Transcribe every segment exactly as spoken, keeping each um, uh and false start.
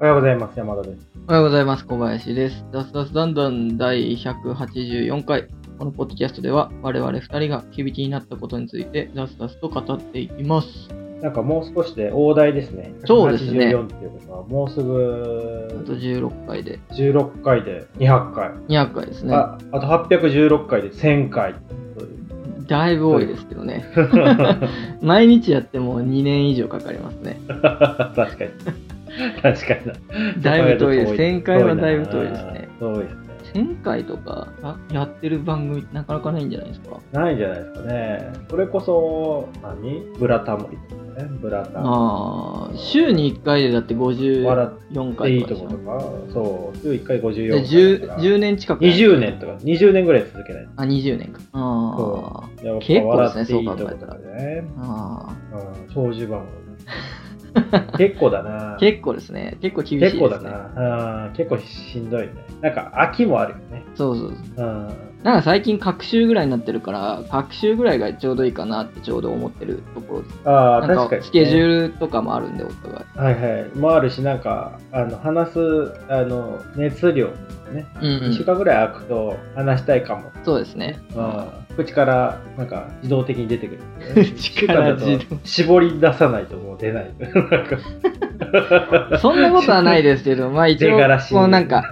おはようございます。山田です。おはようございます。小林です。ダスダスダンダンだいひゃくはちじゅうよんかい。このポッドキャストでは我々ふたりが響きになったことについてダスダスと語っていきます。なんかもう少しで大台ですね。そうですね。はちじゅうよんっていうことはもうすぐあとじゅうろっかいで。じゅうろっかいでにひゃっかい。にひゃっかいですね。あ、あとはっぴゃくじゅうろっかいでせんかい。だいぶ多いですけどね。毎日やってもにねん以上かかりますね。確かに。確かにだいぶ遠いです。せんかいはだいぶ遠いですね。遠いですね。せんかいとかやってる番組なかなかないんじゃないですか。ないんじゃないですかね。それこそ何ブラタモリとかね。ブラタモリ。ああ、週にいっかいでだってごじゅうよんかいとか。いいとことか。そう。週いっかいごじゅうよんかいだから。じゅうねん近く。にじゅうねんとか。にじゅうねんぐらい続けない。あ、にじゅうねんか。ああ。結構ですね。そう考えたらね。ああ。長寿番組。結構だな。結構ですね。結構厳しいですね。結構だな。あ、結構しんどいね。なんか秋もあるよね。そうそうそう。うん、なんか最近隔週ぐらいになってるから、隔週ぐらいがちょうどいいかなってちょうど思ってるところです。ああ、確かに、ね。スケジュールとかもあるんで、お互い。はいはい。もあるし、なんかあの話すあの熱量ね、うんうん、いっしゅうかんぐらい空くと話したいかも。そうですね。うん。口からなんか自動的に出てくる、ね。口からだと絞り出さないともう出ない。そんなことはないですけど、まあ一応こうなんか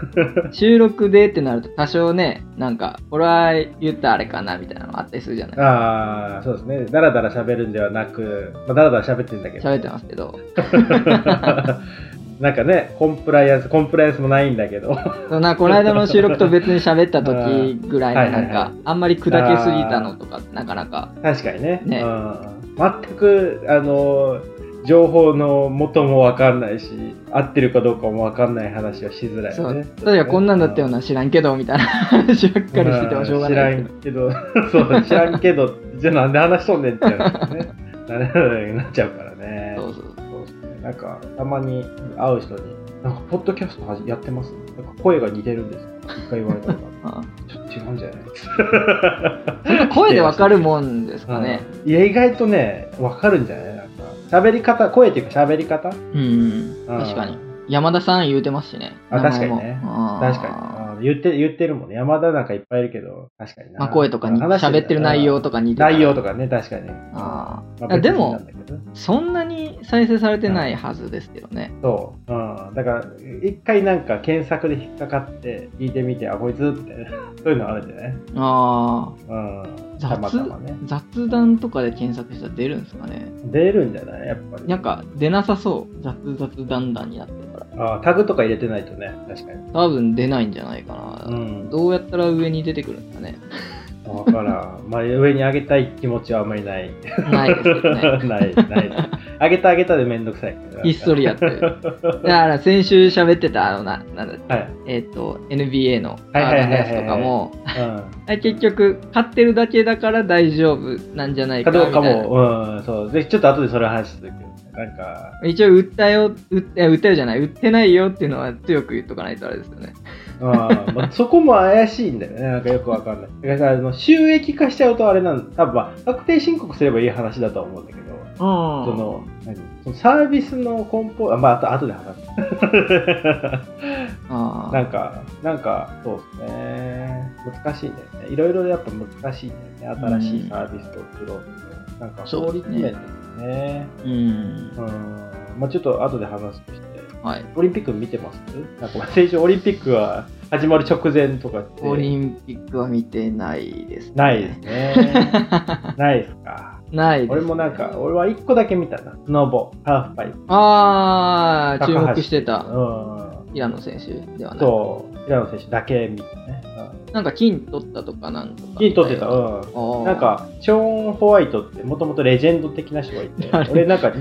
収録でってなると多少ね、なんかこれは言ったあれかなみたいなのあったりするじゃないですか。ああ、そうですね。だらだら喋るんではなく、まあ、だらだら喋ってるんだけど。喋ってますけど。なんかね、コンプライアンス、コンプライアンスもないんだけど。この間の収録と別に喋った時ぐらいのなんか、あ、はいはいはい、あんまり砕けすぎたのとかなかなか。確かにね。ね、うん、全く、あの、情報の元もわかんないし、合ってるかどうかもわかんない話はしづらいよね。そう。例えばこんなんだったような知らんけどみたいな話ばっかりしててもしょうがないけど。知らんけど、そう、知らんけど、じゃあなんで話しとんねんって言われてね。なるほどになっちゃうからね。そうそう。なんかたまに会う人になんかポッドキャストやってますなんか声が似てるんです一回言われたのがちょっと違うんじゃないですか声でわかるもんですかね、うん、いや意外とねわかるんじゃないなんか喋り方声っていうか喋り方うん、うん、確かに山田さん言うてますしねあ確かにね確かにあ言って言ってるもんね山田なんかいっぱいいるけど確かにな、まあ、声とかに喋ってる内容とか似てる内容とかね確かにあ、まあ、でもそんなに再生されてないはずですけどね。うん、そう、うん、だから一回なんか検索で引っかかって聞いてみてあこいつってそういうのあるんじゃない？ああ、うん、雑、たまたまね、雑談とかで検索したら出るんですかね？出るんじゃないやっぱり。なんか出なさそう雑雑談談になってるから。ああタグとか入れてないとね確かに。多分出ないんじゃないかな。うん、どうやったら上に出てくるんですかね。分からん、まあ、上に上げたい気持ちはあんまりないないですよねないない上げた上げたでめんどくさいからひっそりやってるだから先週喋ってたあのななんだ、はい、えっ、ー、と エヌビーエー のやつとかも結局勝ってるだけだから大丈夫なんじゃないかみたいなかどうかも、うん、そうぜひちょっと後でそれ話するけどなんか一応売ったよ売って売ったよじゃない売ってないよっていうのは強く言っとかないとあれですよねあまあ、そこも怪しいんだよね。なんかよくわかんない。だからあの収益化しちゃうとあれなんだ。多分、まあ、確定申告すればいい話だと思うんだけど。その何そのサービスの根本あまああと後で話す。あなんかなんかそうですね。難しいんだよね。いろいろやっぱ難しいんだよね。新しいサービスと作ろうとなんか効率面ですね。う, すねうん。うんまあちょっと後で話すとして。はい、オリンピック見てます？なんか先週オリンピックは始まる直前とかってオリンピックは見てないですねないですねないですかないです、ね、俺もなんか俺はいっこだけ見たなスノーボーハーフパイプああ注目してた、うん、平野選手ではなくそう平野選手だけ見てねなんか金取ったとかなんとか金取ってた、うん、なんかショーン・ホワイトってもともとレジェンド的な人がいて俺なんか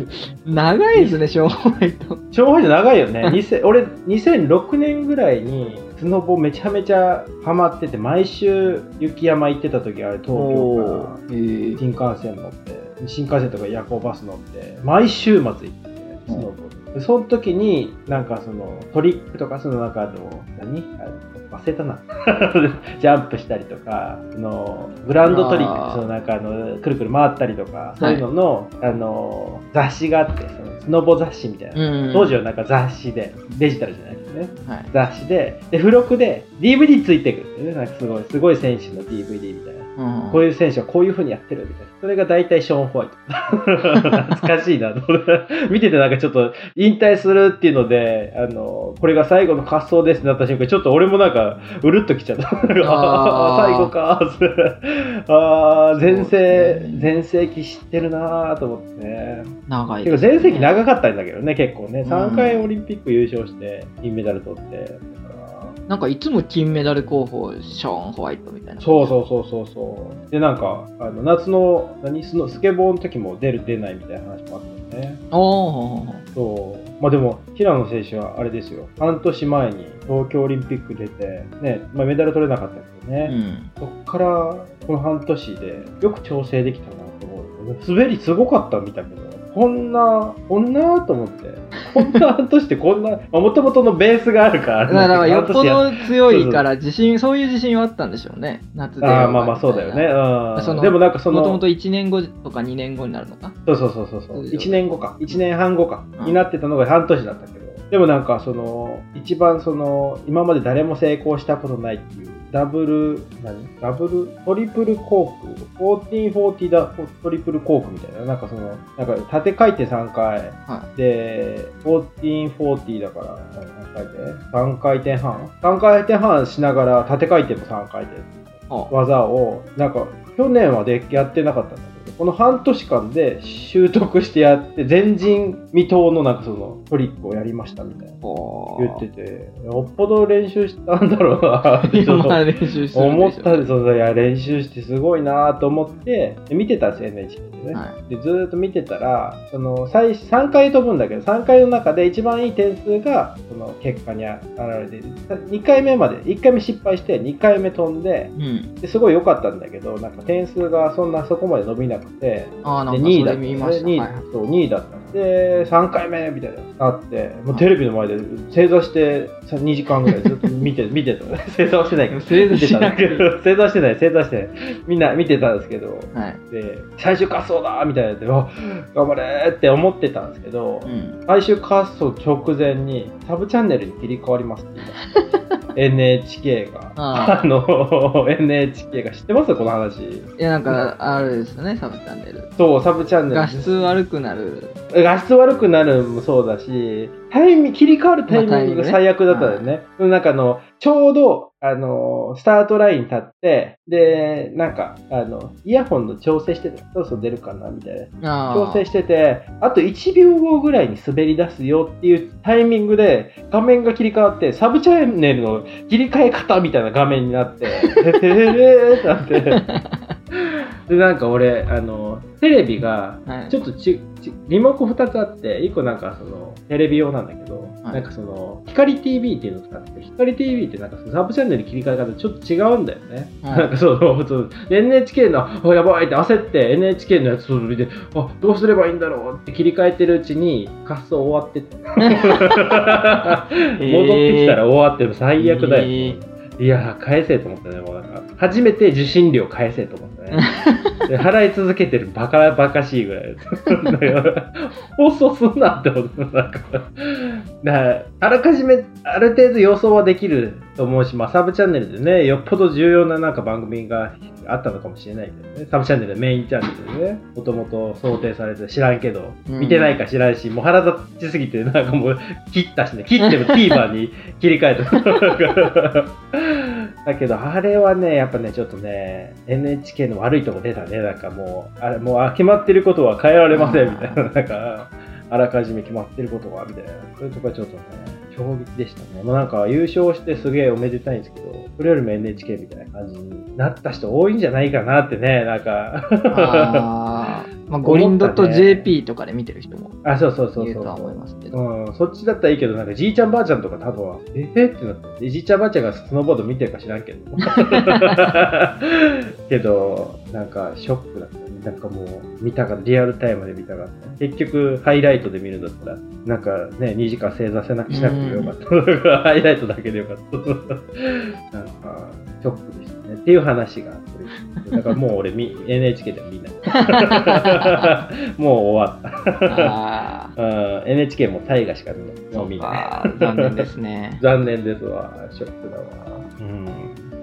長いですねショーン・ホワイトショーン・ホワイト長いよね俺にせんろくねんぐらいにスノボめちゃめちゃハマってて毎週雪山行ってた時あれ東京から新幹線乗って新幹線とか夜行バス乗って毎週末行ってスノボでその時になんかそのトリックとかその中の何忘れたなジャンプしたりとかそのグランドトリックその中のくるくる回ったりとかそういうのの、はい、あの雑誌があってそのスノボ雑誌みたいな、うんうん、当時はなんか雑誌でデジタルじゃないですね、はい、雑誌でで付録で ディーブイディー ついてくるんですよねなんかすごいすごい選手の ディーブイディー みたいな。うん、こういう選手はこういう風にやってるみたいな。それが大体ショーン・ホワイト。懐かしいなと見ててなんかちょっと引退するっていうので、あのこれが最後の滑走ですってなった瞬間、ちょっと俺もなんかうるっときちゃった。あ最後かー。ああ全盛全盛期知ってるなーと思ってね。長いですね。全盛期長かったんだけどね結構ね。さんかいオリンピック優勝して金メダル取って。なんかいつも金メダル候補ショーン・ホワイトみたいな。そうそうそうそうそう。でなんかあの夏の何スノスケボーの時も出る出ないみたいな話もあったよね。ああ。そう。まあでも平野選手はあれですよ。半年前に東京オリンピック出てね、まあ、メダル取れなかったけどね。うん、そっからこの半年でよく調整できたなと思う。滑りすごかったみたいな。こんな、こんなと思って。こんな半年ってこんな、もともとのベースがあるから。だから、よっぽど強いから、自信、そういう自信はあったんでしょうね。夏で。ああ、まあまあ、そうだよね。うん。でもなんかその。もともといちねんごとかにねんごになるのか。そうそうそうそう。いちねんごか。いちねんはんごか。になってたのが半年だったけど。でもなんか、その、一番その、今まで誰も成功したことないっていう。ダブル、何ダブルトリプルコークじゅうよんじゅうだトリプルコークみたいななんかそのなんか縦回転さんかい、はい、でじゅうよんじゅうだから何回転さんかいてんはんさんかいてんはんしながら縦回転もさんかい転技をなんか去年はでやってなかったんだけどこの半年間で習得してやって前人未到のなんかそのトリックをやりましたみたいな。言っててよっぽど練習したんだろうなって思ったでそういや練習してすごいなと思って見てたんですよ エヌエイチケー でね、はい、でずーっと見てたらその最さんかい飛ぶんだけどさんかいの中で一番いい点数がその結果に現れてにかいめまでいっかいめ失敗してにかいめ飛ん で,、うん、ですごい良かったんだけどなんか点数がそんなそこまで伸びなくてあなんかでにいだったにいだったでさんかいめみたいなあってもうテレビの前で正座してにじかんぐらいずっと見て見てた正座はしてないけど正座してない正座はしてない正座してないみんな見てたんですけど、はい、で最終滑走だみたいなで頑張れって思ってたんですけど、うん、最終滑走直前にサブチャンネルに切り替わりますって言ったエヌエイチケー がああの エヌエイチケー が知ってますこの話いやなんかあれですよねサブチャンネルそうサブチャンネル画質悪くなる画質悪くなるもそうだしタイミング切り替わるタイミングが最悪だったよね、まあ、なんかあのちょうどあのスタートライン立ってでなんかあのイヤホンの調整しててそろそろ出るかなみたいな調整しててあといちびょうごぐらいに滑り出すよっていうタイミングで画面が切り替わってサブチャンネルの切り替え方みたいな画面になってててれーってなってでなんか俺あのテレビがちょっとち、はい、ちリモコンふたつあっていっこなんかそのテレビ用なんだけど、はい、なんかその光 ティーブイ っていうのを使って光 ティーブイ ってなんかそのサブチャンネル切り替え方ちょっと違うんだよね、はい、なんかそのそう エヌエイチケー のやばいって焦って エヌエイチケー のやつを見てあどうすればいいんだろうって切り替えてるうちに滑走終わってって戻ってきたら終わっても最悪だよ、えーいや返せと思ったねもうなんか初めて受信料返せと思ったねで払い続けてるバカバカしいぐらい放送すんなってことなんかあらかじめある程度予想はできると思うし、まあ、サブチャンネルでねよっぽど重要ななんか番組があったのかもしれないけどねサブチャンネルでメインチャンネルでねもともと想定されて知らんけど見てないか知らんしもう腹立ちすぎてなんかもう切ったしね切っても TVer に切り替えただけどあれはねやっぱねちょっとね エヌエイチケー の悪いとこ出たねなんかもうあれもう決まってることは変えられませんみたいななんかあらかじめ決まってることがみたいなそういうとこはちょっとね衝撃でしたね。もうなんか優勝してすげえおめでたいんですけど、それよりも エヌエイチケー みたいな感じになった人多いんじゃないかなってね、なんかあ、まあ、ゴリンドット ジェーピー とかで見てる人もあ、そうそうそうそういるとは思いますけど、うん、そっちだったらいいけど、なんかじいちゃんばあちゃんとか多分えー、ってなって、じいちゃんばあちゃんがスノーボード見てるか知らんけど、けどなんかショックだったね。なんかもう見たかリアルタイムで見たかった。結局ハイライトで見るんだったらなんかねにじかん正座せなくしなくてもよかった。だからハイライトだけでよかった。なんかショックでしたねっていう話があって、だからもう俺エヌエイチケー では見ない。もう終わった。あうん、エヌエイチケー も大河しか見ない。もう見ない。残念ですね。残念ですわ。ショックだわ。うん。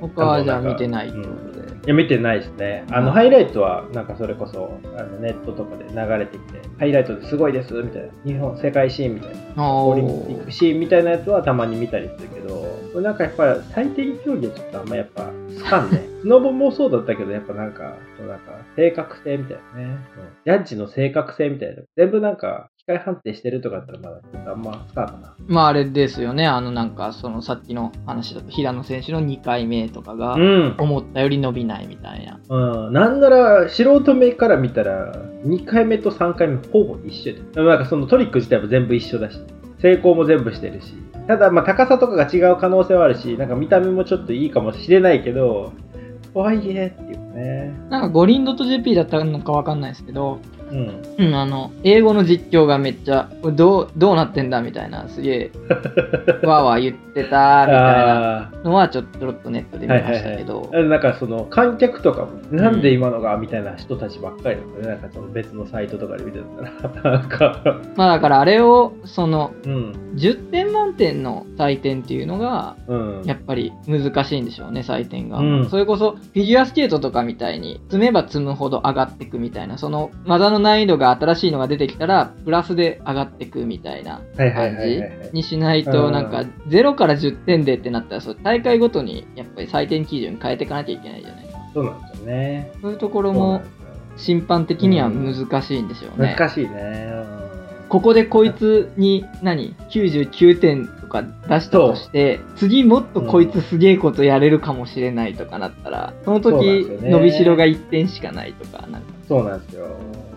他はじゃあ見てないってことで、うん、いや見てないですね。あの、うん、ハイライトはなんかそれこそあのネットとかで流れてきてハイライトですごいですみたいな日本世界シーンみたいなオリンピックシーンみたいなやつはたまに見たりするけど、なんかやっぱり採点競技はちょっとあんまやっぱつかんねスノボもそうだったけどやっぱなんかなんか正確性みたいなね、うん、ジャッジの正確性みたいな全部なんか機械判定してるとかだったらまだちょっとあんま使うかな。まああれですよね、あのなんかそのさっきの話だと平野選手のにかいめとかが思ったより伸びないみたいな、うんうん、なんなら素人目から見たらにかいめとさんかいめほぼ一緒で、なんかそのトリック自体も全部一緒だし成功も全部してるし、ただまあ高さとかが違う可能性はあるし、なんか見た目もちょっといいかもしれないけどとはいえっていうね。なんか五輪 .jp だったのかわかんないですけど、うんうん、あの英語の実況がめっちゃど う, どうなってんだみたいなすげえわわ言ってたみたいなのはちょっとネットで見ましたけど、はいはいはい、なんかその観客とかもなんで今のがみたいな人たちばっかりだったね、うん、なんかその別のサイトとかで見てたらなんかまあだからあれをその、うん、じゅってん満点の採点っていうのがやっぱり難しいんでしょうね採点が、うん、それこそフィギュアスケートとかみたいに積めば積むほど上がっていくみたいな、その技の難易度が新しいのが出てきたらプラスで上がっていくみたいな感じにしないと、なんかゼロからじゅってんでってなったらそう大会ごとにやっぱり採点基準変えていかなきゃいけないじゃないですか。そうなんですよね。そういうところも審判的には難しいんでしょうね、うん、難しいね。ここでこいつに何きゅうじゅうきゅうてんとか出したとして次もっとこいつすげえことやれるかもしれないとかなったらその時伸びしろがいってんしかないとかなんか。そうなんですよ。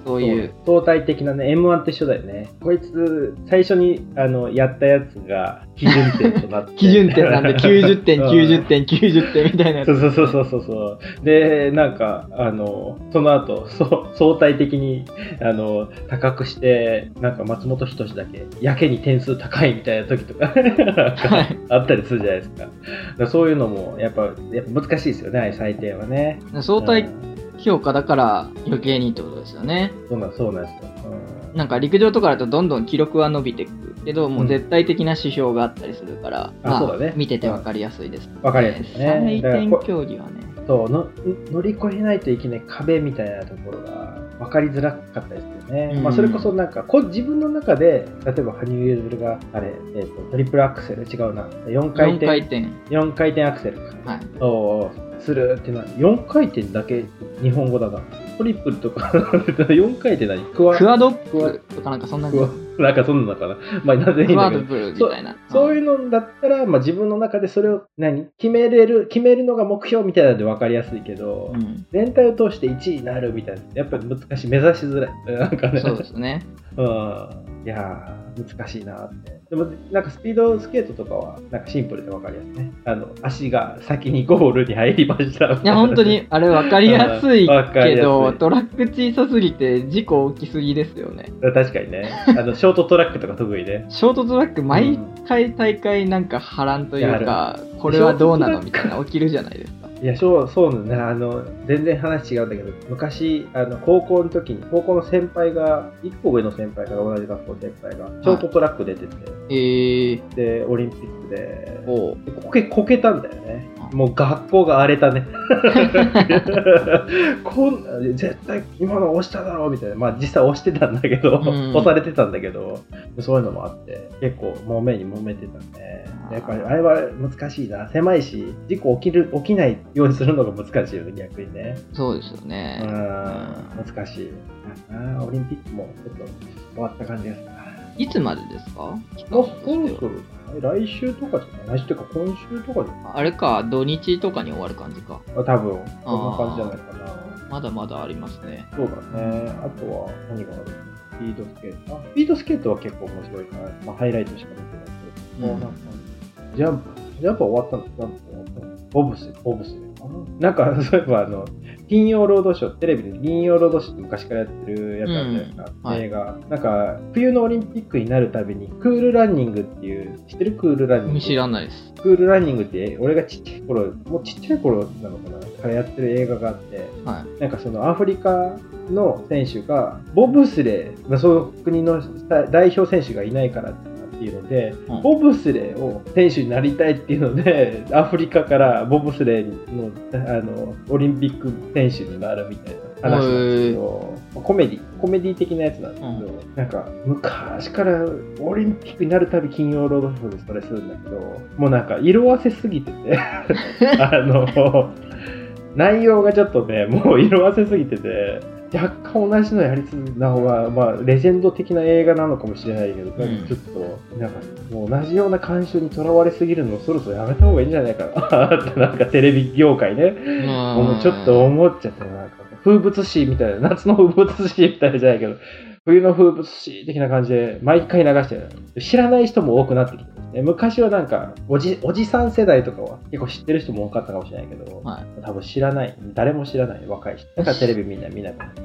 そういう相対的なね エムワン と一緒だよね。こいつ最初にあのやったやつが基準点となって基準点なんできゅうじゅってん、うん、きゅうじゅってんきゅうじゅってんみたいなやつ。そうそうそうそうそうでなんかあのその後そ相対的にあの高くしてなんか松本人志だけやけに点数高いみたいな時とかあったりするじゃないですか。だからそういうのもやっぱやっぱ難しいですよね採点はね。相対、うん評価だから余計にってことですよね。そうなんそうなんですよ。うん、なんか陸上とかだとどんどん記録は伸びていくけど、うん、もう絶対的な指標があったりするから、まあ、そうだね、見てて分かりやすいです、ね。分かりやすいですね。採点競技はね。そうの乗り越えないといけない壁みたいなところが分かりづらかったですよね。うんまあ、それこそなんかこ自分の中で例えば羽生結弦があれ、えー、とトリプルアクセル違うなよんかいてんよんかい転よんかい転アクセルか。はい。おお。するってなよんかいてんだけ日本語だな。トリプルとかよんかいって何クワドップとかなんかそんななんかそんなのかな、まあ、なぜいいんだけどクワドップルみたいな そ, そういうのだったら、まあ、自分の中でそれを何決めれる決めるのが目標みたいなので分かりやすいけど、うん、全体を通していちいになるみたいなやっぱり難しい目指しづらいなんかね。そうですね。うんいや難しいなって。でもなんかスピードスケートとかはなんかシンプルで分かりやすいね。あの足が先にゴールに入りました。いや本当にあれ分かりやすいけどトラック小さすぎて事故大きすぎですよね。確かにね。あのショートトラックとか得意ね。ショートトラック毎回大会なんか波乱というか、うん、これはどうなのみたいな起きるじゃないですか。いやそうそうなんだね。あの全然話違うんだけど昔あの高校の時に高校の先輩がいっこ上の先輩が同じ学校の先輩がショートトラック出てて、はい、でオリンピックでおでこけこけたんだよね。もう学校が荒れたねこん絶対今の押しただろうみたいな、まあ、実際押してたんだけど、うん、押されてたんだけどそういうのもあって結構もめにもめてたね。やっぱりあれは難しいな。狭いし事故起きる起きないようにするのが難しいよね逆にね。そうですよね。うん難しいな。オリンピックもちょっと終わった感じですか。いつまでですか？来週とかじゃない？来週というか今週とかじゃない？あれか土日とかに終わる感じか。多分そんな感じじゃないかな。まだまだありますね。そうだね。あとは何がある？スピードスケート。あ、スピードスケートは結構面白いから、まあ、ハイライトしか見てないけど。うん、ジャンプジャンプ終わったの？ジャンプ終わったの？ボブスボブス。なんかそういえばあの金曜ロードショー、テレビで金曜ロードショーって昔からやってるやつあったじゃないですか、うん、映画、はい、なんか冬のオリンピックになるたびにクールランニングっていう、知ってる？クールランニング。知らないです。クールランニングって俺がちっちゃい頃、もうちっちゃい頃なのかなからやってる映画があって、はい、なんかそのアフリカの選手がボブスレー、まあ、その国の代表選手がいないからってっていうので、うん、ボブスレーを選手になりたいっていうのでアフリカからボブスレー の, あのオリンピック選手になるみたいな話なんですけど、コメディコメディ的なやつなんですけど、うん、なんか昔からオリンピックになるたび金曜ロードショーでそれするんだけど、もうなんか色あせすぎててあの内容がちょっとね、もう色あせすぎてて、若干同じのやり続けた方が、まあ、レジェンド的な映画なのかもしれないけど、うん、ちょっとなんかもう同じような慣習にとらわれすぎるのをそろそろやめた方がいいんじゃないかなってなんかテレビ業界ね、もうちょっと思っちゃって、なんか風物詩みたいな、夏の風物詩みたいじゃないけど冬の風物詩的な感じで毎回流してる。知らない人も多くなってきて、昔はなんかおじ、おじさん世代とかは結構知ってる人も多かったかもしれないけど、はい、多分知らない、誰も知らない、若い人だからテレビみんな見なくて、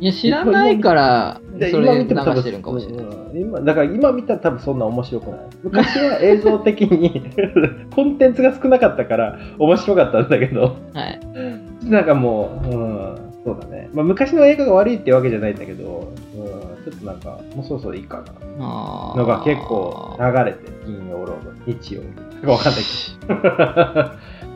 いや知らないからそれ流してるんかもしれない。今だから今見たら多分そんな面白くない。昔は映像的にコンテンツが少なかったから面白かったんだけど、はい、なんかもう、うん、そうだね、まあ、昔の映画が悪いってわけじゃないんだけど、うん、ちょっとなんかもうそろそろいいかなのが結構流れて、金曜ロード、日曜わかんないけど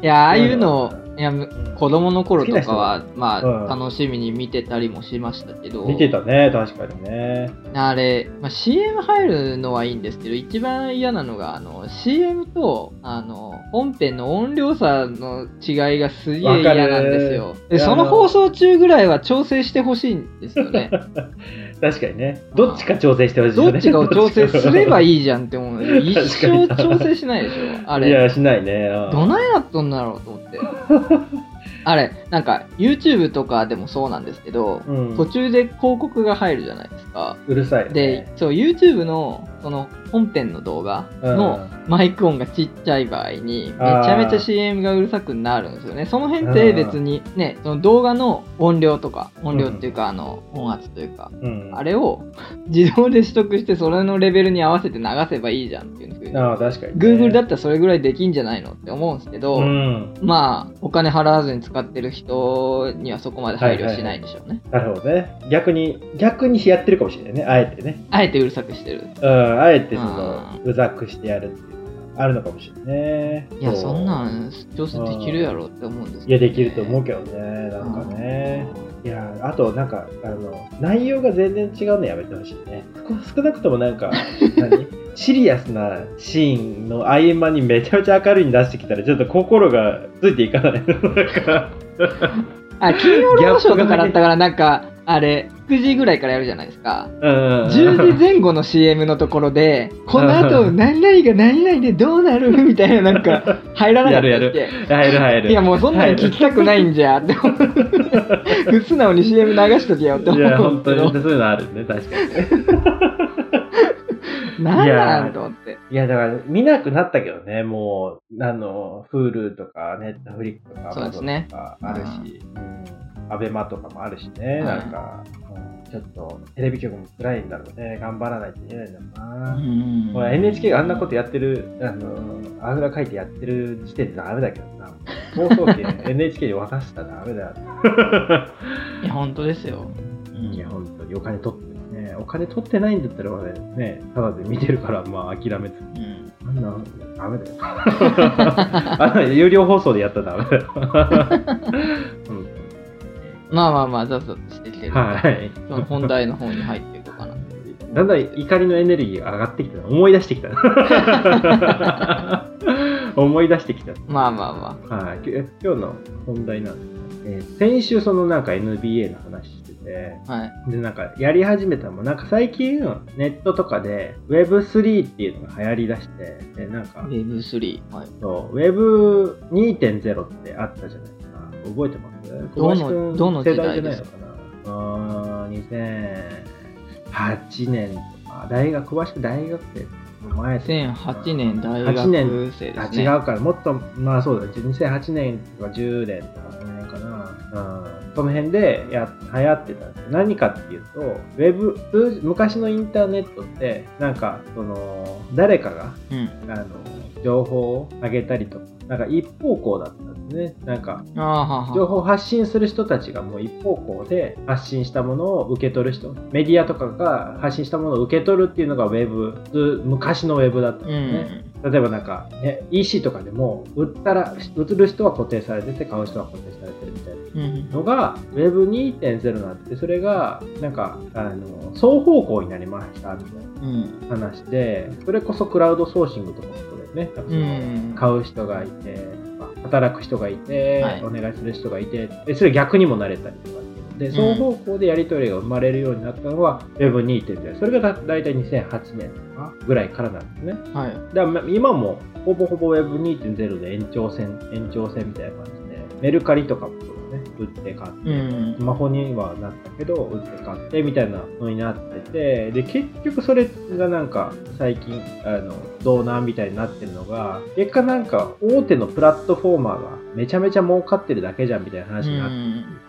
いやああいうの、いや子供の頃とかは、まあ、うん、楽しみに見てたりもしましたけど。見てたね、確かにね。あれ、まあ、シーエム 入るのはいいんですけど、一番嫌なのがあの シーエム とあの本編の音量差の違いがすげえ嫌なんですよ。でその放送中ぐらいは調整してほしいんですよね確かにね、どっちか調整してほしいよね。どっちかを調整すればいいじゃんって思う一生調整しないでしょあれ。いやしないね。どないなっとんだろうと思ってあれなんか YouTube とかでもそうなんですけど、うん、途中で広告が入るじゃないですか。うるさい、ね、でそう YouTube のその本編の動画のマイク音がちっちゃい場合にめちゃめちゃ シーエム がうるさくなるんですよね。その辺って別にね、その動画の音量とか音量っていうかあの音圧というか、うん、あれを自動で取得してそれのレベルに合わせて流せばいいじゃんっていうんですけど、あ確かに、ね、Google だったらそれぐらいできんじゃないのって思うんですけど、うん、まあお金払わずに使ってる人にはそこまで配慮しないんでしょうね、はいはいはい、なるほどね。逆に逆にやってるかもしれないね、あえてね、あえてうるさくしてる、うん、あえてそのうざくしてやるっていうのがあるのかもしれないね。いやそんなん調整できるやろって思うんですけど、ね、いやできると思うけどね、なんかね、いやあとなんかあの内容が全然違うのやめてほしいね。少なくともなんか何シリアスなシーンの合間にめちゃめちゃ明るいに出してきたらちょっと心がついていかないあ金曜ロードショーとかだったからなんかあれくじぐらいからやるじゃないですか、うん、じゅうじぜん後の シーエム のところでこの後何々が何々でどうなるみたいななんか入らなかったっけやるやる入る入る。いやもうそんなの聞きたくないんじゃって素直に シーエム 流しとけよって思う。いや本当にそういうのあるね、確かに何なんと思って。いやだから見なくなったけどね、もうあの Hulu とか Netflix とかそうですねとかあるし、アベマとかもあるしね、はい、なんかちょっとテレビ局も辛いんだろうね、頑張らないといけないんだろうな、うん、もう エヌエイチケー があんなことやってる、あのあぐらかいてやってる時点でダメだけどな、放送権エヌエイチケー に渡したらダメだよいや本当ですよ、うん、いや本当にお金取ってお金取ってないんだったら俺ね、ただで見てるからまあ諦めずに、うん、あんなダメだよあんな有料放送でやったらダメだよ、うん、まあまあまあざっとしてきてる、はい、今日本題の方に入っていこうかなだんだん怒りのエネルギーが上がってきた、思い出してきた思い出してきたまあまあまあ、はい、今日の本題なんですけど、えー、先週そのなんか エヌビーエー の話してで、はい、でなんかやり始めたもん、なんか最近ネットとかで ウェブスリー っていうのが流行りだして、でなんか ウェブスリー、はい、そう ウェブにてんゼロ ってあったじゃないですか、覚えてます？どのどの世代ですか？あにせんはちねんとか、大学詳しく大学生の前とかにせんはちねん大学生ですね。違うからもっとまあそうだ、にせんはちねんとかじゅうねんとかその辺かな。その辺でや流行ってたんですよ。何かっていうと、ウェブ昔のインターネットってなんかその誰かが、うん、あの情報を上げたりとか、なんか一方向だったんですね。なんか情報発信する人たちがもう一方向で発信したものを受け取る人、メディアとかが発信したものを受け取るっていうのがウェブ昔のウェブだったんですね。うん、例えばなんか、ね、イーシー とかでも売ったら売る人は固定されてて買う人は固定されてるみたいなのが ウェブにてんゼロ になって、それがなんかあの双方向になりましたみたいな話で、それこそクラウドソーシングとかもそうですね。多分買う人がいて働く人がいてお願いする人がいて、でそれ逆にもなれたりとかで、双方向でやり取りが生まれるようになったのが ウェブにてんゼロ。それがだいたいにせんはちねんとかぐらいからなんですね。はい。だから今もほぼほぼ ウェブにてんゼロ で延長線、延長線みたいな感じで、メルカリとかもね、売って買って、うん、スマホにはなったけど、売って買ってみたいなのになってて、で、結局それがなんか最近、あの、どうなんみたいになってるのが、結果なんか大手のプラットフォーマーがめちゃめちゃ儲かってるだけじゃんみたいな話になっ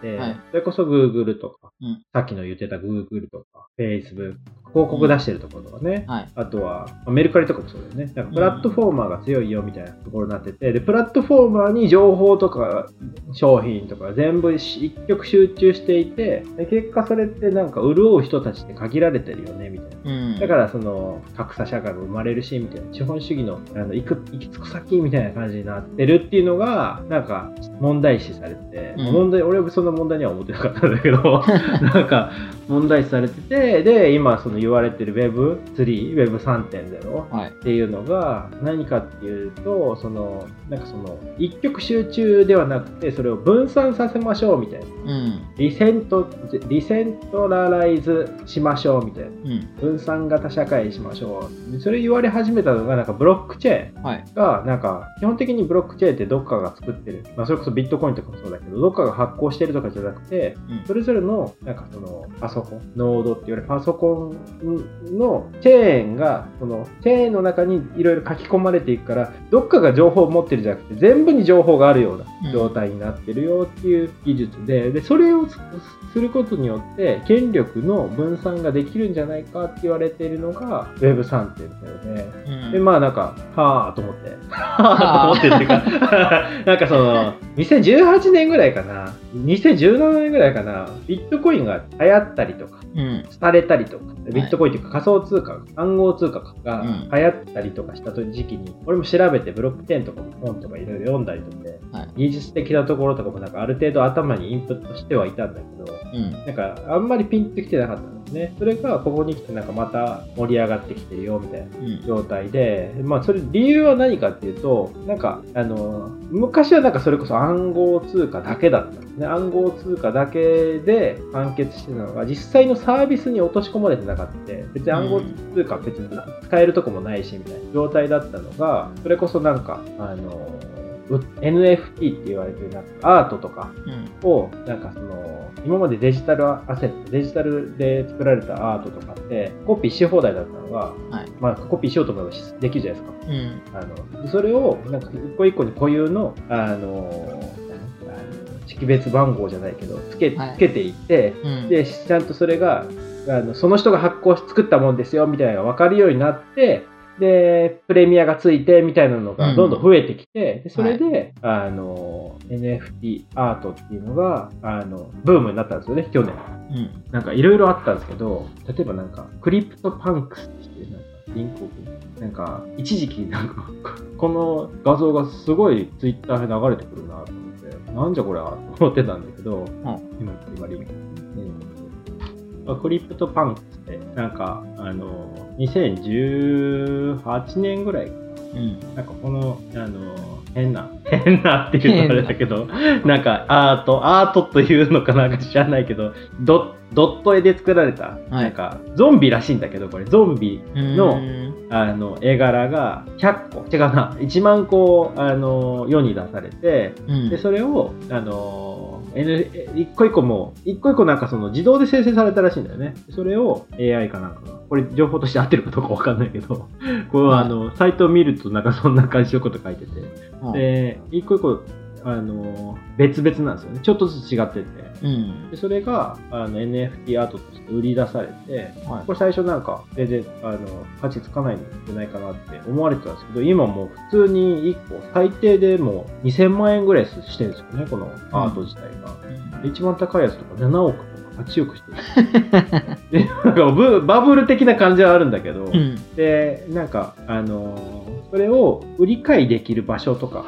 て、うんはい、それこそ Google とか、うん、さっきの言ってた Google とか Facebook、 広告出してるところとかね、うんはい、あとはメルカリとかもそうだよね。なんかプラットフォーマーが強いよみたいなところになってて、でプラットフォーマーに情報とか商品とか全部一極集中していて、で結果それってなんか潤う人たちって限られてるよねみたいな、うん、だからその格差社会も生まれるしみたいな、資本主義 の, あの 行, く行き着く先みたいな感じになってるっていうのがなんか問題視されて、うん、問題俺はその問題には思ってなかったんだけどなんか問題視されてて、で今その言われてる ウェブスリー、ウェブさんてんゼロ っていうのが何かっていうと、そのなんかその一極集中ではなくてそれを分散させましょうみたいな、うん、リセントリセントラライズしましょうみたいな、うん、分散型社会しましょう、それ言われ始めたのがなんかブロックチェーンがなんか基本的にブロックチェーンってどっかが作ってる、まあ、それこそビットコインとかもそうだけどどっかが発行してるとかじゃなくて、うん、それぞれのなんかそのパソコンノードって言われるパソコンのチェーンがそのチェーンの中にいろいろ書き込まれていくから、どっかが情報を持ってるじゃなくて全部に情報があるような状態になってるよっていう技術で、うん、でそれをすることによって権力の分散ができるんじゃないかって言われているのが ウェブさんてんゼロ で、うん、でまあなんかはぁと思ってはぁと思ってっていうかなんかそのにせんじゅうはちねんぐらいかな、にせんじゅうななねんぐらいかな、ビットコインが流行ったりとか、うん、廃れたりとか、ビットコインというか仮想通貨、はい、暗号通貨が流行ったりとかした時期に、うん、俺も調べてブロックチェーンとか本とかいろいろ読んだりとかで、はい、技術的なところとかもなんかある程度頭にインプットしてはいたんだけど、うん、なんかあんまりピンときてなかったんですね。それがここに来てなんかまた盛り上がってきてるよみたいな状態で、うん、まあそれ理由は何かっていうと、なんかあの昔はなんかそれこそ暗号通貨だけだったんですね。暗号通貨だけで完結してたのが実際のサービスに落とし込まれてなかったで、別に暗号通貨別に使えるとこもないしみたいな状態だったのが、それこそなんかあのエヌエフティー って言われてるなんかアートとかをなんかその今までデジタルアセット、デジタルで作られたアートとかってコピーし放題だったのが、はい、まあコピーしようと思えばできるじゃないですか、うん、あのそれをなんか一個一個に固有のあの識別番号じゃないけどつけ、つけていって、はいうん、でちゃんとそれがあのその人が発行し作ったもんですよみたいなのが分かるようになって、でプレミアがついてみたいなのがどんどん増えてきて、うん、でそれで、はい、あの エヌエフティー アートっていうのがあのブームになったんですよね去年、うん、なんかいろいろあったんですけど、例えばなんかクリプトパンクスっていうなんかリンクをなんか一時期なんかこの画像がすごいツイッターで流れてくるなと思ってなんじゃこれはと思ってたんだけど、うん、今今リンク、うん、クリプトパンクスってなんかあのにせんじゅうはちねんぐらい、うん、なんかこの、あのー、変な変なっていうのあれだけどなんかアートアートというのかなんか知らないけどドドット絵で作られた、はい、なんかゾンビらしいんだけど、これゾンビのあの絵柄がひゃっこ違うな、いちまんこあの世に出されて、うん、でそれをあの一個一個も一個一個なんかその自動で生成されたらしいんだよね。それを エーアイ かなんかがこれ情報として合ってるかどうかわかんないけどこれはあのサイトを見るとなんかそんな感じのこと書いてて、うん、で一個一個あの別々なんですよね。ちょっとずつ違ってて、うん、でそれがあの エヌエフティー アートとして売り出されて、はい、これ最初なんか全然あの価値つかないんじゃないかなって思われてたんですけど、今もう普通にいっこ最低でもうにせんまんえんぐらいしてるんですよね、このアート自体が、うん、で一番高いやつとかななおくはちおくしてるでなんかバブル的な感じはあるんだけど、うん、でなんかあのそれを売り買いできる場所とか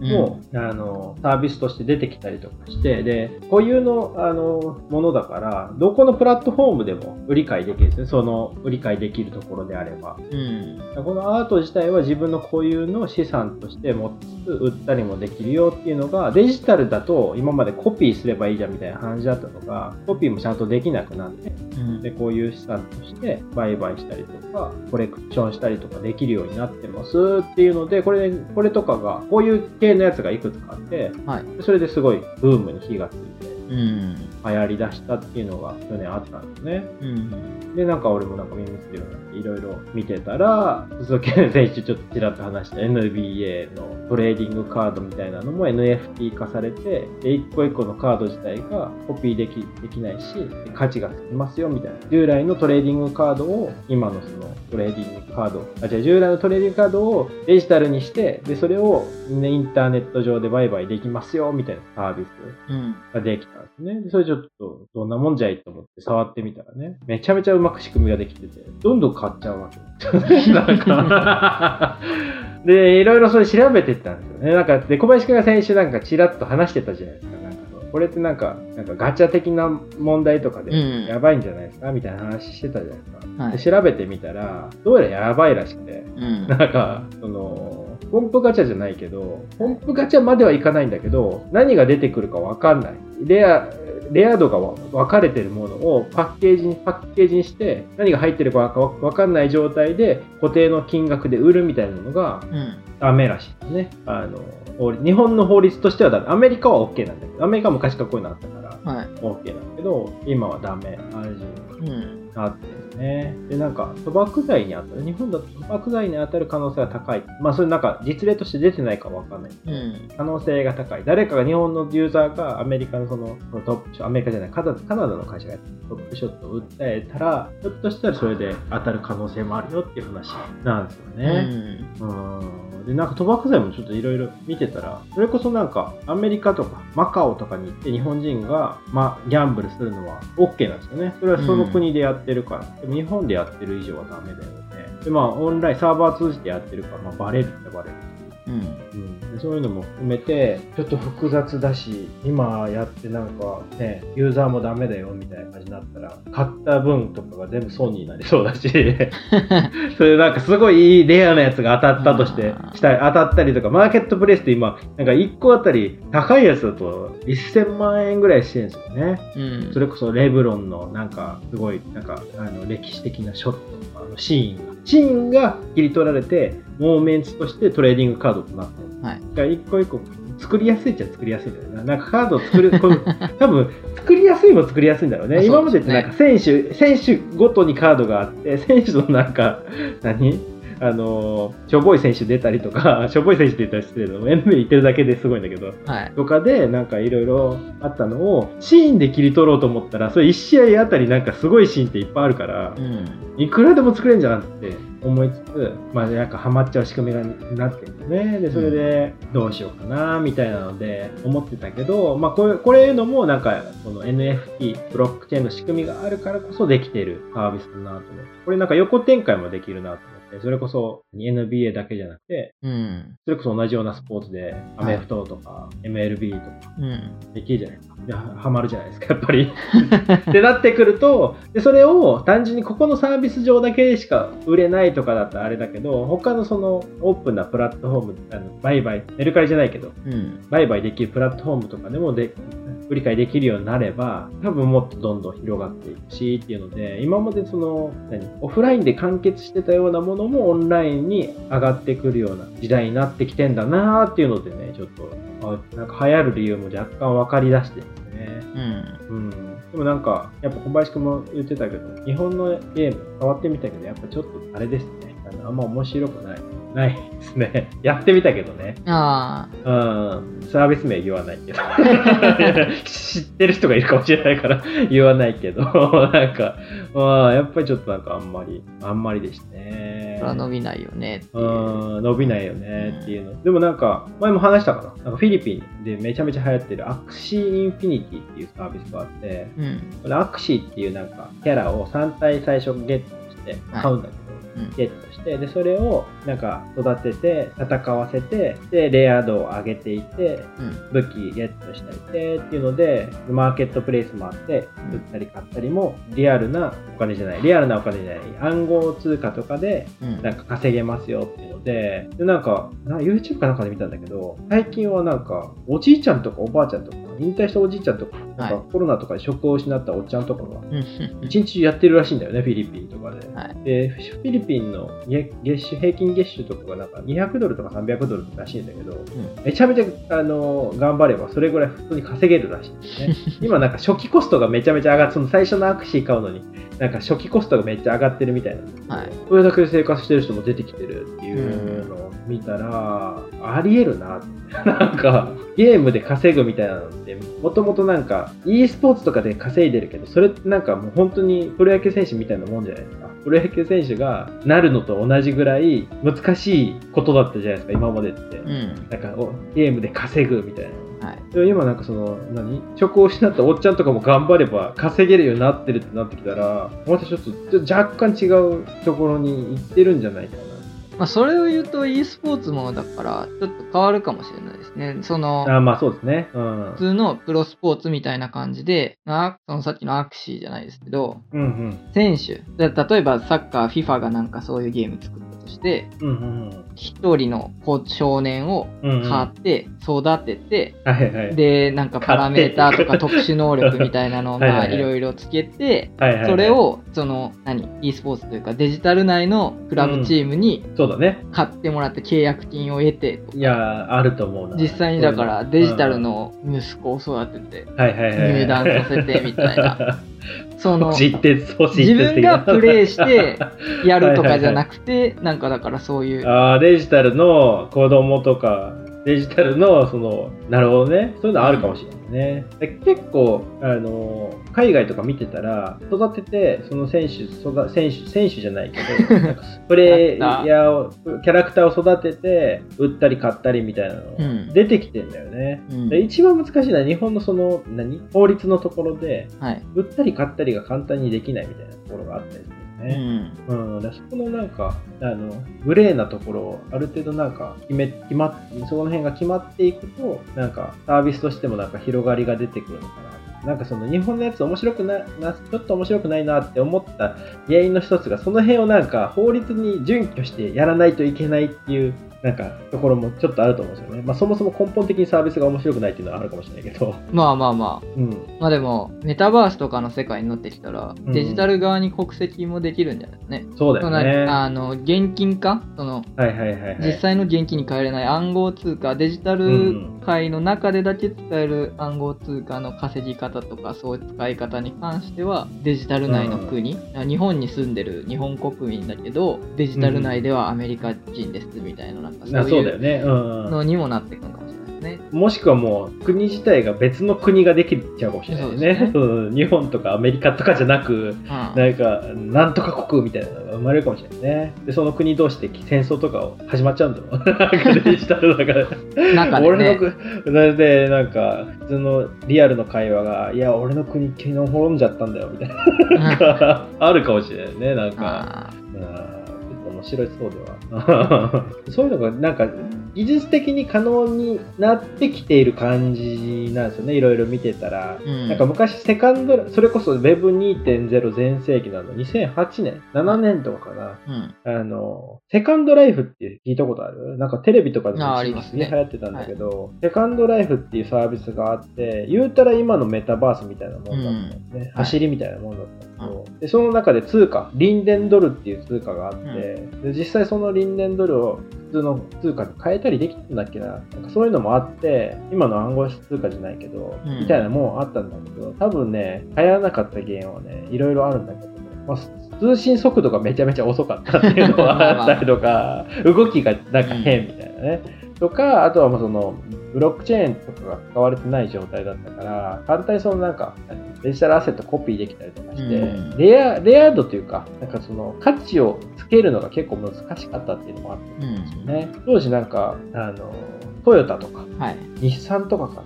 も、うん、あのサービスとして出てきたりとかして、で固有の、あのものだからどこのプラットフォームでも売り買いできるんですね、その売り買いできるところであれば、うん、このアート自体は自分の固有の資産として持ちつつ売ったりもできるよっていうのが、デジタルだと今までコピーすればいいじゃんみたいな話だったのが、コピーもちゃんとできなくなって、うん、でこういう資産として売買したりとかコレクションしたりとかできるようになってますっていうので、これ、これとかがこういう系のやつがいくつかあって、はい、それですごいブームに火がついて、うん、流行りだしたっていうのが去年あったんですね、うん、でなんか俺もなんか耳つけるようになっていろいろ見てたら、鈴木選手ちょっとちらっと話した エヌビーエー のトレーディングカードみたいなのも エヌエフティー 化されて、で一個一個のカード自体がコピーでき、できないし価値がつきますよみたいな、従来のトレーディングカードを今のそのトレーディングカードあじゃあ従来のトレーディングカードをデジタルにして、でそれを、ね、インターネット上で売買できますよみたいなサービスができた、うんね、それちょっとどんなもんじゃいと思って触ってみたらね、めちゃめちゃうまく仕組みができてて、どんどん買っちゃうわけなんかでいろいろそれ調べてったんですよね。なんかで小林君が先週なんかちらっと話してたじゃないですか、なんかこれってなんか、なんかガチャ的な問題とかでやばいんじゃないですか、うん、みたいな話してたじゃないですか、はい、で調べてみたらどうやらやばいらしくて、うん、なんかそのポンプガチャじゃないけど、ポンプガチャまではいかないんだけど、何が出てくるか分かんない。レア、レア度が分かれてるものをパッケージに、パッケージにして、何が入ってるか分かんない状態で、固定の金額で売るみたいなのが、ダメらしいですね。うん、あの、日本の法律としてはダメ。アメリカは OK なんだけど、アメリカは昔からこういうのあったから、はい、OK なんだけど、今はダメ。あるじゅうあってですね。で、なんか、賭博罪に当たる、日本だと賭博罪に当たる可能性が高い。まあ、それなんか、実例として出てないかわかんない、うん。可能性が高い。誰かが、日本のユーザーがアメリカのその、そのトップショット、アメリカじゃない、カナダの会社がトップショットを訴えたら、ひょっとしたらそれで当たる可能性もあるよっていう話なんですよね。うん。うーんでなんか賭博罪もちょっといろいろ見てたら、それこそなんかアメリカとかマカオとかに行って日本人が、ま、ギャンブルするのは OK なんですよね。それはその国でやってるから、うん、でも日本でやってる以上はダメだよね。でまあオンラインサーバー通じてやってるから、まあ、バレるってバレる、うんうん、でそういうのも含めてちょっと複雑だし、今やってなんかねユーザーもダメだよみたいな感じになったら、買った分とかが全部損になりそうだしそれなんかすごいいいレアなやつが当たったとしてした当たったりとか、マーケットプレイスって今なんかいっこあたり高いやつだとせんまんえんぐらいしてるんですよね、うん、それこそレブロンのなんかすごいなんかあの歴史的なショットとかのシーンがシーンが切り取られてモーメンツとしてトレーディングカードとなってる、はい、だから一個一個作りやすいっちゃ作りやすいんだよな。なんかカードを作る多分作りやすいも作りやすいんだろうね。うね今までってなんか選手選手ごとにカードがあって、選手のなんか何あのしょぼい選手出たりとかしょぼい選手出たりしてるの エヌビーエー 行ってるだけですごいんだけど、はい、とかでなんかいろいろあったのをシーンで切り取ろうと思ったら、それいち試合あたりなんかすごいシーンっていっぱいあるから、うん、いくらでも作れるんじゃなくて思いつつ、まあなんかハマっちゃう仕組みになってるんですね。でそれでどうしようかなみたいなので思ってたけど、まあこれこれのもなんかこの エヌエフティー ブロックチェーンの仕組みがあるからこそできてるサービスだなと思って、これなんか横展開もできるなと思って。それこそ エヌビーエー だけじゃなくて、うん、それこそ同じようなスポーツでアメフトとか エムエルビー とかできるじゃないですか、うん、いやハマるじゃないですかやっぱりってなってくると、でそれを単純にここのサービス上だけしか売れないとかだったらあれだけど、他のそのオープンなプラットフォーム、あの売買メルカリじゃないけど、うん、売買できるプラットフォームとかでもで売り買いできるようになれば、多分もっとどんどん広がっていくしっていうので、今までその何オフラインで完結してたようなものもオンラインに上がってくるような時代になってきてんだなーっていうのでね、ちょっとなんか流行る理由も若干分かりだしてるんですね。うん、うんでもなんかやっぱ小林くんも言ってたけど、日本のゲーム触ってみたけどやっぱちょっとあれですね、あのあんま面白くない。ないですね。やってみたけどね。ああ。うん。サービス名言わないけど。知ってる人がいるかもしれないから言わないけど、なんか、まあ、やっぱりちょっとなんかあんまり、あんまりでしたね。それは伸びないよねっていう。うん、伸びないよねっていうの。うん、でもなんか、前も話したかな。なんかフィリピンでめちゃめちゃ流行ってるアクシーインフィニティっていうサービスがあって、うん、これアクシーっていうなんかキャラをさん体最初ゲットして買うんだけど、はいゲットしてでそれをなんか育てて戦わせてでレア度を上げていて、うん、武器ゲットしたりしてっていうのでマーケットプレイスもあって売ったり買ったりもリアルなお金じゃないリアルなお金じゃない暗号通貨とかでなんか稼げますよっていうので、うん、でなんかな YouTube かなんかで見たんだけど最近はなんかおじいちゃんとかおばあちゃんとか引退したおじいちゃんとかなんかコロナとかで職を失ったおっちゃんとかが一日中やってるらしいんだよねフィリピンとかで。はい、でフィリピンの月収平均月収とかがなんかにひゃくドルとかさんびゃくドルらしいんだけど、うん、めちゃめちゃあの頑張ればそれぐらい普通に稼げるらしいんですね。今なんか初期コストがめちゃめちゃ上がってその最初のアクシー買うのになんか初期コストがめっちゃ上がってるみたいなんですけど、はい、それだけで生活してる人も出てきてるっていうのを見たらありえるなってなんかゲームで稼ぐみたいなのってもともとなんか e スポーツとかで稼いでるけどそれってなんかもう本当にプロ野球選手みたいなもんじゃないですか。プロ野球選手がなるのと同じぐらい難しいことだったじゃないですか今までって、うん、なんかゲームで稼ぐみたいな。はい、今なんかその何職を失ったおっちゃんとかも頑張れば稼げるようになってるってなってきたらまたちょっと若干違うところに行ってるんじゃないかな。まあ、それを言うと e スポーツもだからちょっと変わるかもしれないですね。そのあまあそうですね、うん、普通のプロスポーツみたいな感じであそのさっきのアクシーじゃないですけど、うんうん、選手例えばサッカー FIFA がなんかそういうゲーム作ったとして、うんうんうん、ひとりの少年を買って育てて、うんうんはいはい、でなんかパラメーターとか特殊能力みたいなのをまあいろいろつけてはいはい、はい、それをその何 e スポーツというかデジタル内のクラブチームに、うんそうだね、買ってもらって契約金を得ていやあると思うな。実際にだからデジタルの息子を育てて入団させてみたいなその自分がプレイしてやるとかじゃなくてはいはい、はい、なんかだからそういうあデジタルの子供とかデジタルのそのなるほどねそういうのあるかもしれないね。結構あの海外とか見てたら育ててその選手育選手選手じゃないけどプレイヤーをキャラクターを育てて売ったり買ったりみたいなの、うん、出てきてんだよね、うん、で一番難しいのは日本のその何法律のところで、はい、売ったり買ったりが簡単にできないみたいなところがあったりするねうんうん、だそこのなんかあのグレーなところをある程度なんか決め決まっそこの辺が決まっていくとなんかサービスとしてもなんか広がりが出てくるのかな。なんかその日本のやつ面白くな、なちょっと面白くないなって思った原因の一つがその辺をなんか法律に準拠してやらないといけないっていうなんかところもちょっとあると思うんですよね。まあそもそも根本的にサービスが面白くないっていうのはあるかもしれないけど。まあまあまあ。うん。まあでもメタバースとかの世界になってきたらデジタル側に国籍もできるんじゃないですかね。うん、そうだよね。あの現金化その、はいはいはいはい、実際の現金に変えれない暗号通貨デジタル界の中でだけ使える暗号通貨の稼ぎ方とかそういう使い方に関してはデジタル内の国、うん、日本に住んでる日本国民だけどデジタル内ではアメリカ人ですみたいな。そうだよね。うん。のにもなってくるかもしれないですね。もしくはもう国自体が別の国ができちゃうかもしれないですね。そうですね。日本とかアメリカとかじゃなく、うん、なんかなんとか国みたいなのが生まれるかもしれないね。でその国同士で戦争とかを始まっちゃうんだろう。デジタルだから。なんかね。俺のでなんか普通のリアルの会話がいや俺の国昨日滅んじゃったんだよみたいな、うん、あるかもしれないねなんか。うん面白いそうではそういうのがなんか技術的に可能になってきている感じなんですよね。いろいろ見てたら、うん、なんか昔セカンドそれこそ ウェブにーてんゼロ 全盛期なのにせんはちねんななねんとかかな、うん、あのセカンドライフって聞いたことある？なんかテレビとかでもすげえ流行ってたんだけど、はい、セカンドライフっていうサービスがあって言うたら今のメタバースみたいなもんだったんですね、うん、走りみたいなもんだったんですけど、はい、でその中で通貨リンデンドルっていう通貨があって、うん、で実際そのリンデンドルを普通の通貨に変えたりできたんだっけ な, なんかそういうのもあって今の暗号資通貨じゃないけど、うん、みたいなもんあったんだけど多分ね流行らなかったゲームはねいろいろあるんだけど、まあ通信速度がめちゃめちゃ遅かったっていうのがあったりとか動きがなんか変みたいなね、うん、とかあとはもうそのブロックチェーンとかが使われてない状態だったから簡単にそのなんかデジタルアセットコピーできたりとかして、うん、レア、レア度というか、 なんかその価値をつけるのが結構難しかったっていうのもあったんですよね、うん、当時なんかあのトヨタとか、はい、日産とかか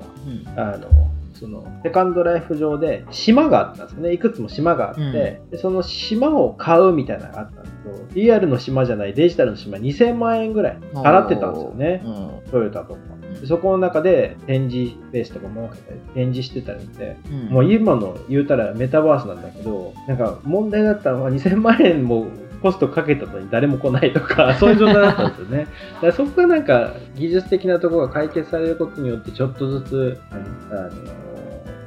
な、うん、あのそのセカンドライフ上で島があったんですよね。いくつも島があって、うん、でその島を買うみたいなのがあったんですけどリアルの島じゃないデジタルの島にせんまんえんぐらい払ってたんですよね、うん、トヨタとかでそこの中で展示スペースとか設けたり展示してたりして、うん、もう今の言うたらメタバースなんだけどなんか問題だったのはにせんまんえんもコストかけたのに誰も来ないとかそういう状態だったんですよねだからそこがなんか技術的なところが解決されることによってちょっとずつあの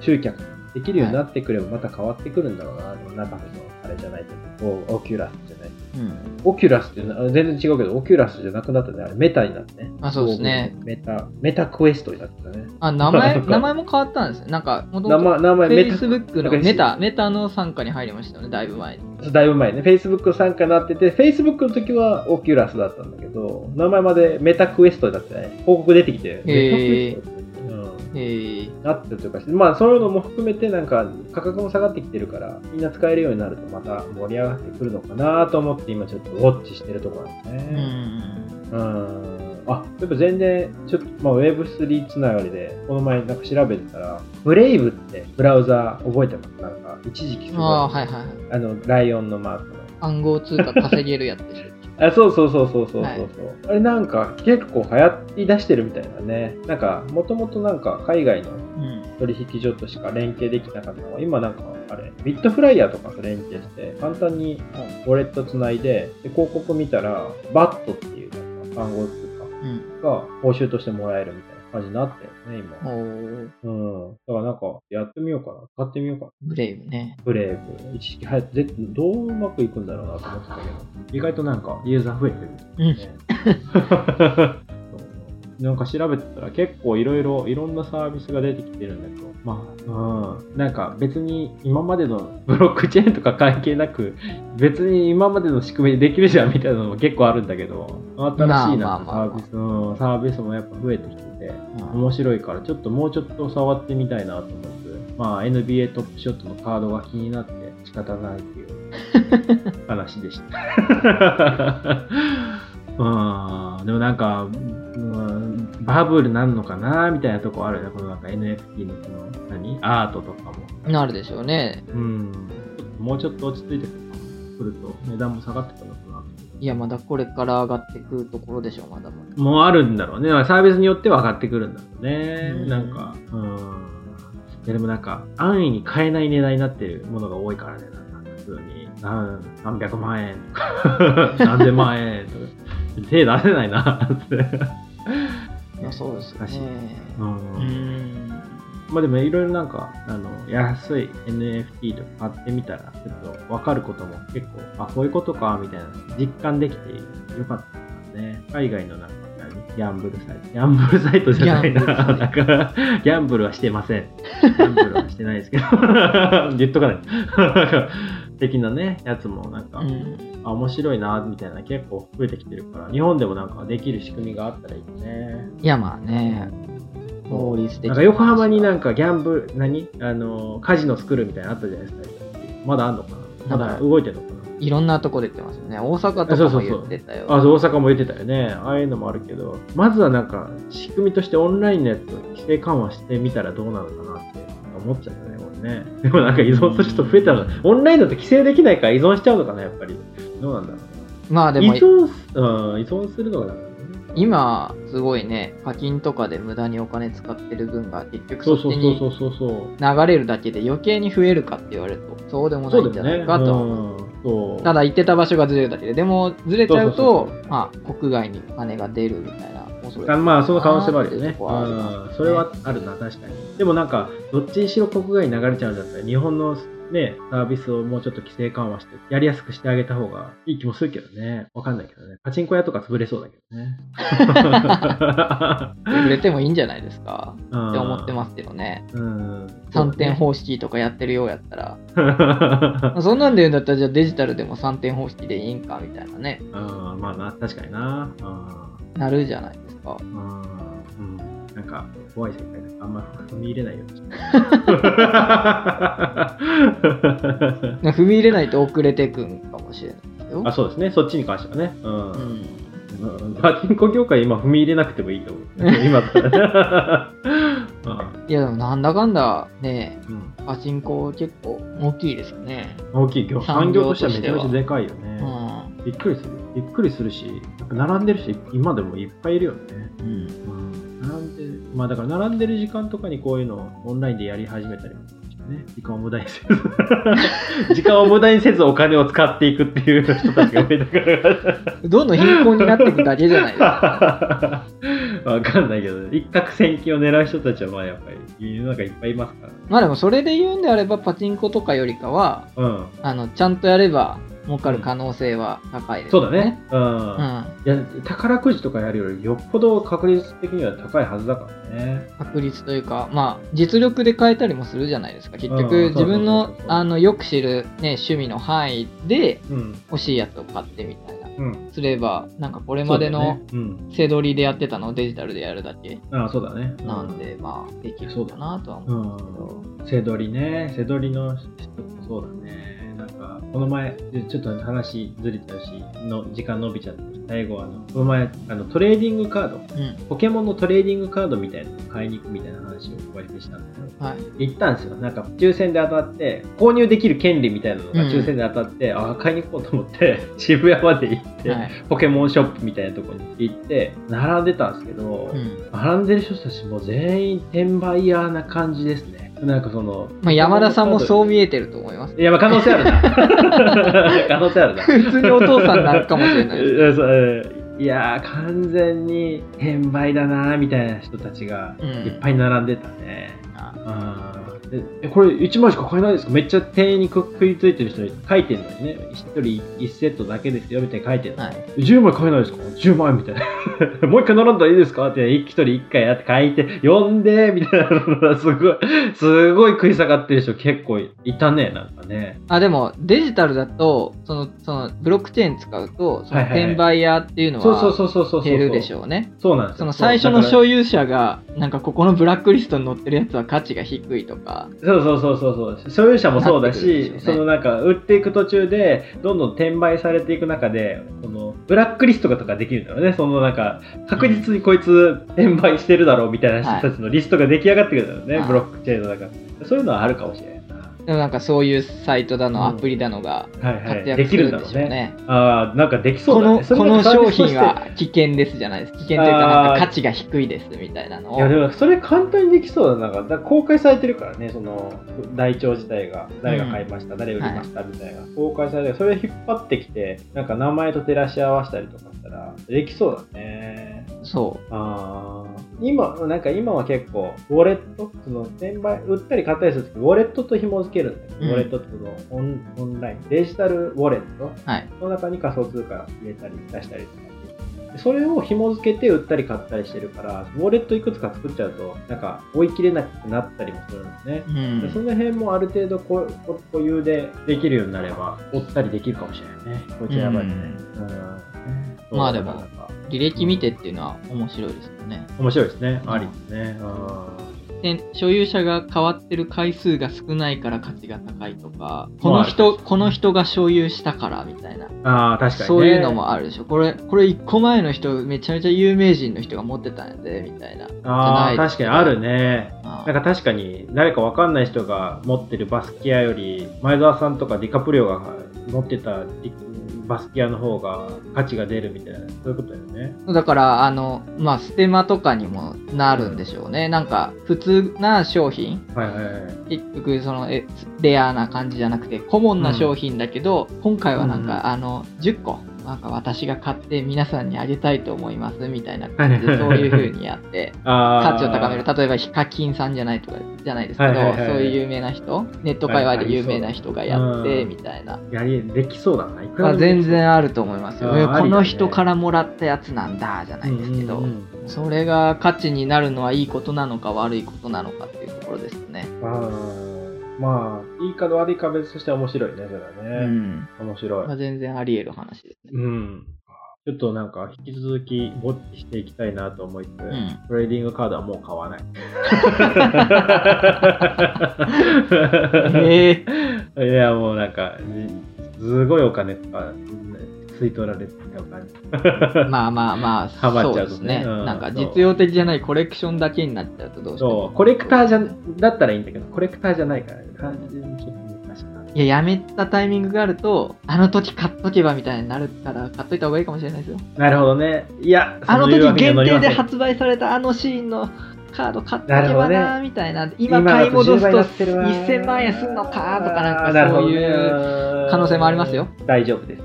集客できるようになってくればまた変わってくるんだろうな、はい、あの中のあれじゃないけどオキュラスじゃない、うん、オキュラスって全然違うけどオキュラスじゃなくなったねあれメタになってねあそうですねメタメタクエストになったねあ名前名前も変わったんですねなんか元々名前フェイスブックのメタメタの傘下に入りましたよねだいぶ前にだいぶ前ね、Facebook 参加になってて、Facebook の時はオキュラスだったんだけど、名前までメタクエストだってね、広告出てきて、メタクエストって、うん、へーなってるというか、まあそういうのも含めてなんか価格も下がってきてるから、みんな使えるようになるとまた盛り上がってくるのかなと思って今ちょっとウォッチしてるところなんですね。うん。うんあ、やっぱ全然ちょっと、まあ、ウェブスリー つながりでこの前なんか調べてたらブレイブってブラウザ覚えてますなんか一時期すごいあ、はいはい、あのライオンのマークの暗号通貨稼げるやつでしょあそうそうそうそうそうそう、はい、あれなんか結構流行り出してるみたいなねなんかもともとなんか海外の取引所としか連携できなかったのが今なんかあれビットフライヤーとかと連携して簡単にウォレットつないで、で広告見たらバットっていうなんか暗号通貨うん、が報酬としてもらえるみたいな感じになってるね今うんだからなんかやってみようかな使ってみようかなブレイブねブレイブ一時期はやってどううまくいくんだろうなと思ってたけど意外となんかユーザー増えてる、ね、うんなんか調べてたら結構いろいろいろんなサービスが出てきてるんだけどまあ、うん、なんか別に今までのブロックチェーンとか関係なく別に今までの仕組みでできるじゃんみたいなのも結構あるんだけど新しいなサービスのサービスもやっぱ増えてきてて面白いからちょっともうちょっと触ってみたいなと思ってまあ エヌビーエー トップショットのカードが気になって仕方ないっていう話でしたうんでもなんか、うん、バブルなんのかなみたいなとこあるねこのなんか エヌエフティー のこの何アートとかもなるでしょうねうんもうちょっと落ち着いてくると値段も下がってくるのかないやまだこれから上がってくるところでしょまだまだもうあるんだろうねサービスによっては上がってくるんだろうねうんなんかうんいやでもなんか安易に買えない値段になってるものが多いからねなんか普通に何さんびゃくまんえんとか何千万円とか手出せないなっていやそうですね難しいうん、うんまあ、でもいろいろなんかあの安い エヌエフティー とか買ってみたらちょっと分かることも結構あこういうことかみたいな実感できてよかったですね海外のなんか何ギャンブルサイトギャンブルサイトじゃないなだからギャンブルはしてませんギャンブルはしてないですけど言っとかない的なねやつもなんか、うん、あ面白いなみたいな結構増えてきてるから日本でもなんかできる仕組みがあったらいいねいやまあね法律的なんか横浜になんかギャンブル何あのカジノ作るみたいなのあったじゃないですかまだあんのかなまだ動いてるのかないろんなとこ出てますよね大阪とかも言ってたよそうそうそうあ大阪も言ってたよねああいうのもあるけどまずはなんか仕組みとしてオンラインのやつを規制緩和してみたらどうなのかなって思っちゃったねね、でもなんか依存する人増えたら、うん、オンラインだと規制できないから依存しちゃうのかなやっぱりどうなんだろうまあでも依存、うん、依存するのが今すごいね課金とかで無駄にお金使ってる分が結局そっちに流れるだけで余計に増えるかって言われるとそうでもないんじゃないかとそうただ行ってた場所がずれるだけででもずれちゃうとそうそうそう、まあ、国外にお金が出るみたいな面白い。あ、まあその可能性もあるよね。あ、それはあるな、確かに。でもなんかどっちにしろ国外に流れちゃうんだったら日本のねサービスをもうちょっと規制緩和してやりやすくしてあげた方がいい気もするけどね。わかんないけどね。パチンコ屋とか潰れそうだけどね。潰れてもいいんじゃないですかって思ってますけどね。うん。さんてん方式とかやってるようやったら、まあ、そんなんで言うんだったらじゃあデジタルでもさんてん方式でいいんかみたいなね。ああ、まあな、確かにな。あ、なるじゃないですか。あ、うん、なんか怖い世界であんま踏み入れないように。踏み入れないと遅れてくんかもしれないよ。あ、そうですね。そっちに関してはね。うん。うん、パチンコ業界今踏み入れなくてもいいと思う、ね。今から。いやでもなんだかんだね、うん、パチンコ結構大きいですよね。大きい業産業としてはめちゃめちゃでかいよね、うん、びっくりするびっくりするし、並んでる人今でもいっぱいいるよね、うんうん、並んでる、まあだから並んでる時間とかにこういうのをオンラインでやり始めたりもね、時間を無駄にせず時間を無駄にせずお金を使っていくっていう人たちが増えたからどんどん貧困になっていくだけじゃないですか。わかんないけど、一攫千金を狙う人たちはまあやっぱり世の中いっぱいいますから、ね、まあでもそれで言うんであればパチンコとかよりかは、うん、あのちゃんとやれば儲かる可能性は高いですね。そうだね、うんうん、いや宝くじとかやるよりよっぽど確率的には高いはずだからね。確率というか、まあ、実力で変えたりもするじゃないですか。結局自分のあのよく知る、ね、趣味の範囲で欲しいやつを買ってみたいな、うん、すればなんかこれまでの背取りでやってたのをデジタルでやるだけなんで、まあできるかなとは思うんですけど、背取りね、背取りの人もそうだね。この前ちょっと話ずれちゃうしの時間伸びちゃって最後はこの前あのトレーディングカード、うん、ポケモンのトレーディングカードみたいなのを買いに行くみたいな話をお会いしたんですけど、はい、行ったんですよ。なんか抽選で当たって購入できる権利みたいなのが抽選で当たって、うん、あ買いに行こうと思って渋谷まで行って、はい、ポケモンショップみたいなところに行って並んでたんですけど、うん、並んでる人たちも全員転売屋な感じですね。なんかそのまあ、山田さんもそう見えてると思います。いや、まあ、可能性あるな。可能性あるな。普通にお父さんになるかもしれないです。いやー完全に転売だなーみたいな人たちがいっぱい並んでたね。うん、あでこれいちまいしか買えないですか、めっちゃ店員に食いついてる人に書いてるのにね、ひとりいちセットだけですよみたいに書いてるのに、はい、じゅうまい買えないですか、じゅうまいみたいなもう一回並んだらいいですかってひとりいっかいやって書いて呼んでみたいなのがすごいすごい食い下がってる人結構いたね。なんかね、あでもデジタルだとそのそのブロックチェーン使うとその転売屋っていうのは減るでしょうね。そうなんですよ。その最初の所有者がなんかここのブラックリストに載ってるやつは価値が低いとか、そうそうそうそうそう、所有者もそうだし、ね、そのなんか売っていく途中でどんどん転売されていく中でそのブラックリストとかできるんだろうね。そのなんか確実にこいつ転売してるだろうみたいな人たちのリストが出来上がってくるんだろうね、はい、ブロックチェーンの中。そういうのはあるかもしれない。でもなんかそういうサイトだのアプリだのが活躍するんでしょうね。ああ、なんかできそうだね。この、この商品は危険ですじゃないです。危険というか、なんか価値が低いですみたいなのを。いやでもそれ簡単にできそうだな。だから公開されてるからね、その台帳自体が誰が買いました、うん、誰売りましたみたいな、はい、公開されて、それ引っ張ってきてなんか名前と照らし合わせたりとかしたらできそうだね。そう。ああ。今なんか今は結構ウォレット、その転売売ったり買ったりするときウォレットと紐付けるんだよ、うん、ウォレットってのオンオンラインデジタルウォレット、はい、その中に仮想通貨入れたり出したりとか。それを紐付けて売ったり買ったりしてるからウォレットいくつか作っちゃうとなんか追い切れなくなったりもするんですね、うん、でその辺もある程度こ固有でできるようになれば追ったりできるかもしれないね。こいつやばいね、うんうん、まあでも履歴見てっていうのは面白いですよね。面白いですね、うん、ありですね。あで所有者が変わってる回数が少ないから価値が高いとか、この人、ね、この人が所有したからみたいな。あ確かに、ね、そういうのもあるでしょ。これこれいっこまえの人めちゃめちゃ有名人の人が持ってたんやでみたいな。あじゃないですか。確かにあるね。あなんか確かに誰かわかんない人が持ってるバスキアより前澤さんとかディカプリオが持ってたバスキアの方が価値が出るみたいな、そういうことだよね。だからあの、まあ、ステマとかにもなるんでしょうね、うん、なんか普通な商品、はいはいはい、結局そのえレアな感じじゃなくてコモンな商品だけど、うん、今回はなんか、うん、あのじゅっこなんか私が買って皆さんにあげたいと思いますみたいな感じでそういう風にやって価値を高める、例えばヒカキンさんじゃないとかじゃないですけど、はいはいはいはい、そういう有名な人、ネット界隈で有名な人がやってみたいな、やりできそうだな、いくらできそう、まあ、全然あると思いますよ、ね、この人からもらったやつなんだじゃないですけど、それが価値になるのはいいことなのか悪いことなのかっていうところですね。あ、まあ、いいか悪いか別として面白いね、それはね。うん。面白い。まあ、全然あり得る話ですね。うん。ちょっとなんか、引き続き、ぼっちしていきたいなと思いつつ、うん、トレーディングカードはもう買わない。えー、いや、もうなんか、すごいお金とか、吸い取られてた感じ。まあまあまあ、ハマっちゃうとね。そうですね、うん。なんか実用的じゃないコレクションだけになっちゃうとどうしても。そう、コレクターじゃだったらいいんだけど、コレクターじゃないから、ね、単純にちょっと難しいな。いや、やめたタイミングがあると、あの時買っとけばみたいになるから、買っといた方がいいかもしれないですよ。なるほどね。いや、あの時限定で発売されたあのシーンのカード買っとけばな、ね、みたいな。今買い戻すといっせんまんえんすんのかとか、なんかそういう。可能性もありますよ。大丈夫です。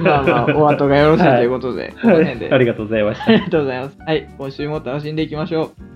まあまあ、お後がよろしいということで、はい、この辺でありがとうございました。ありがとうございます。はい、今週も楽しんでいきましょう。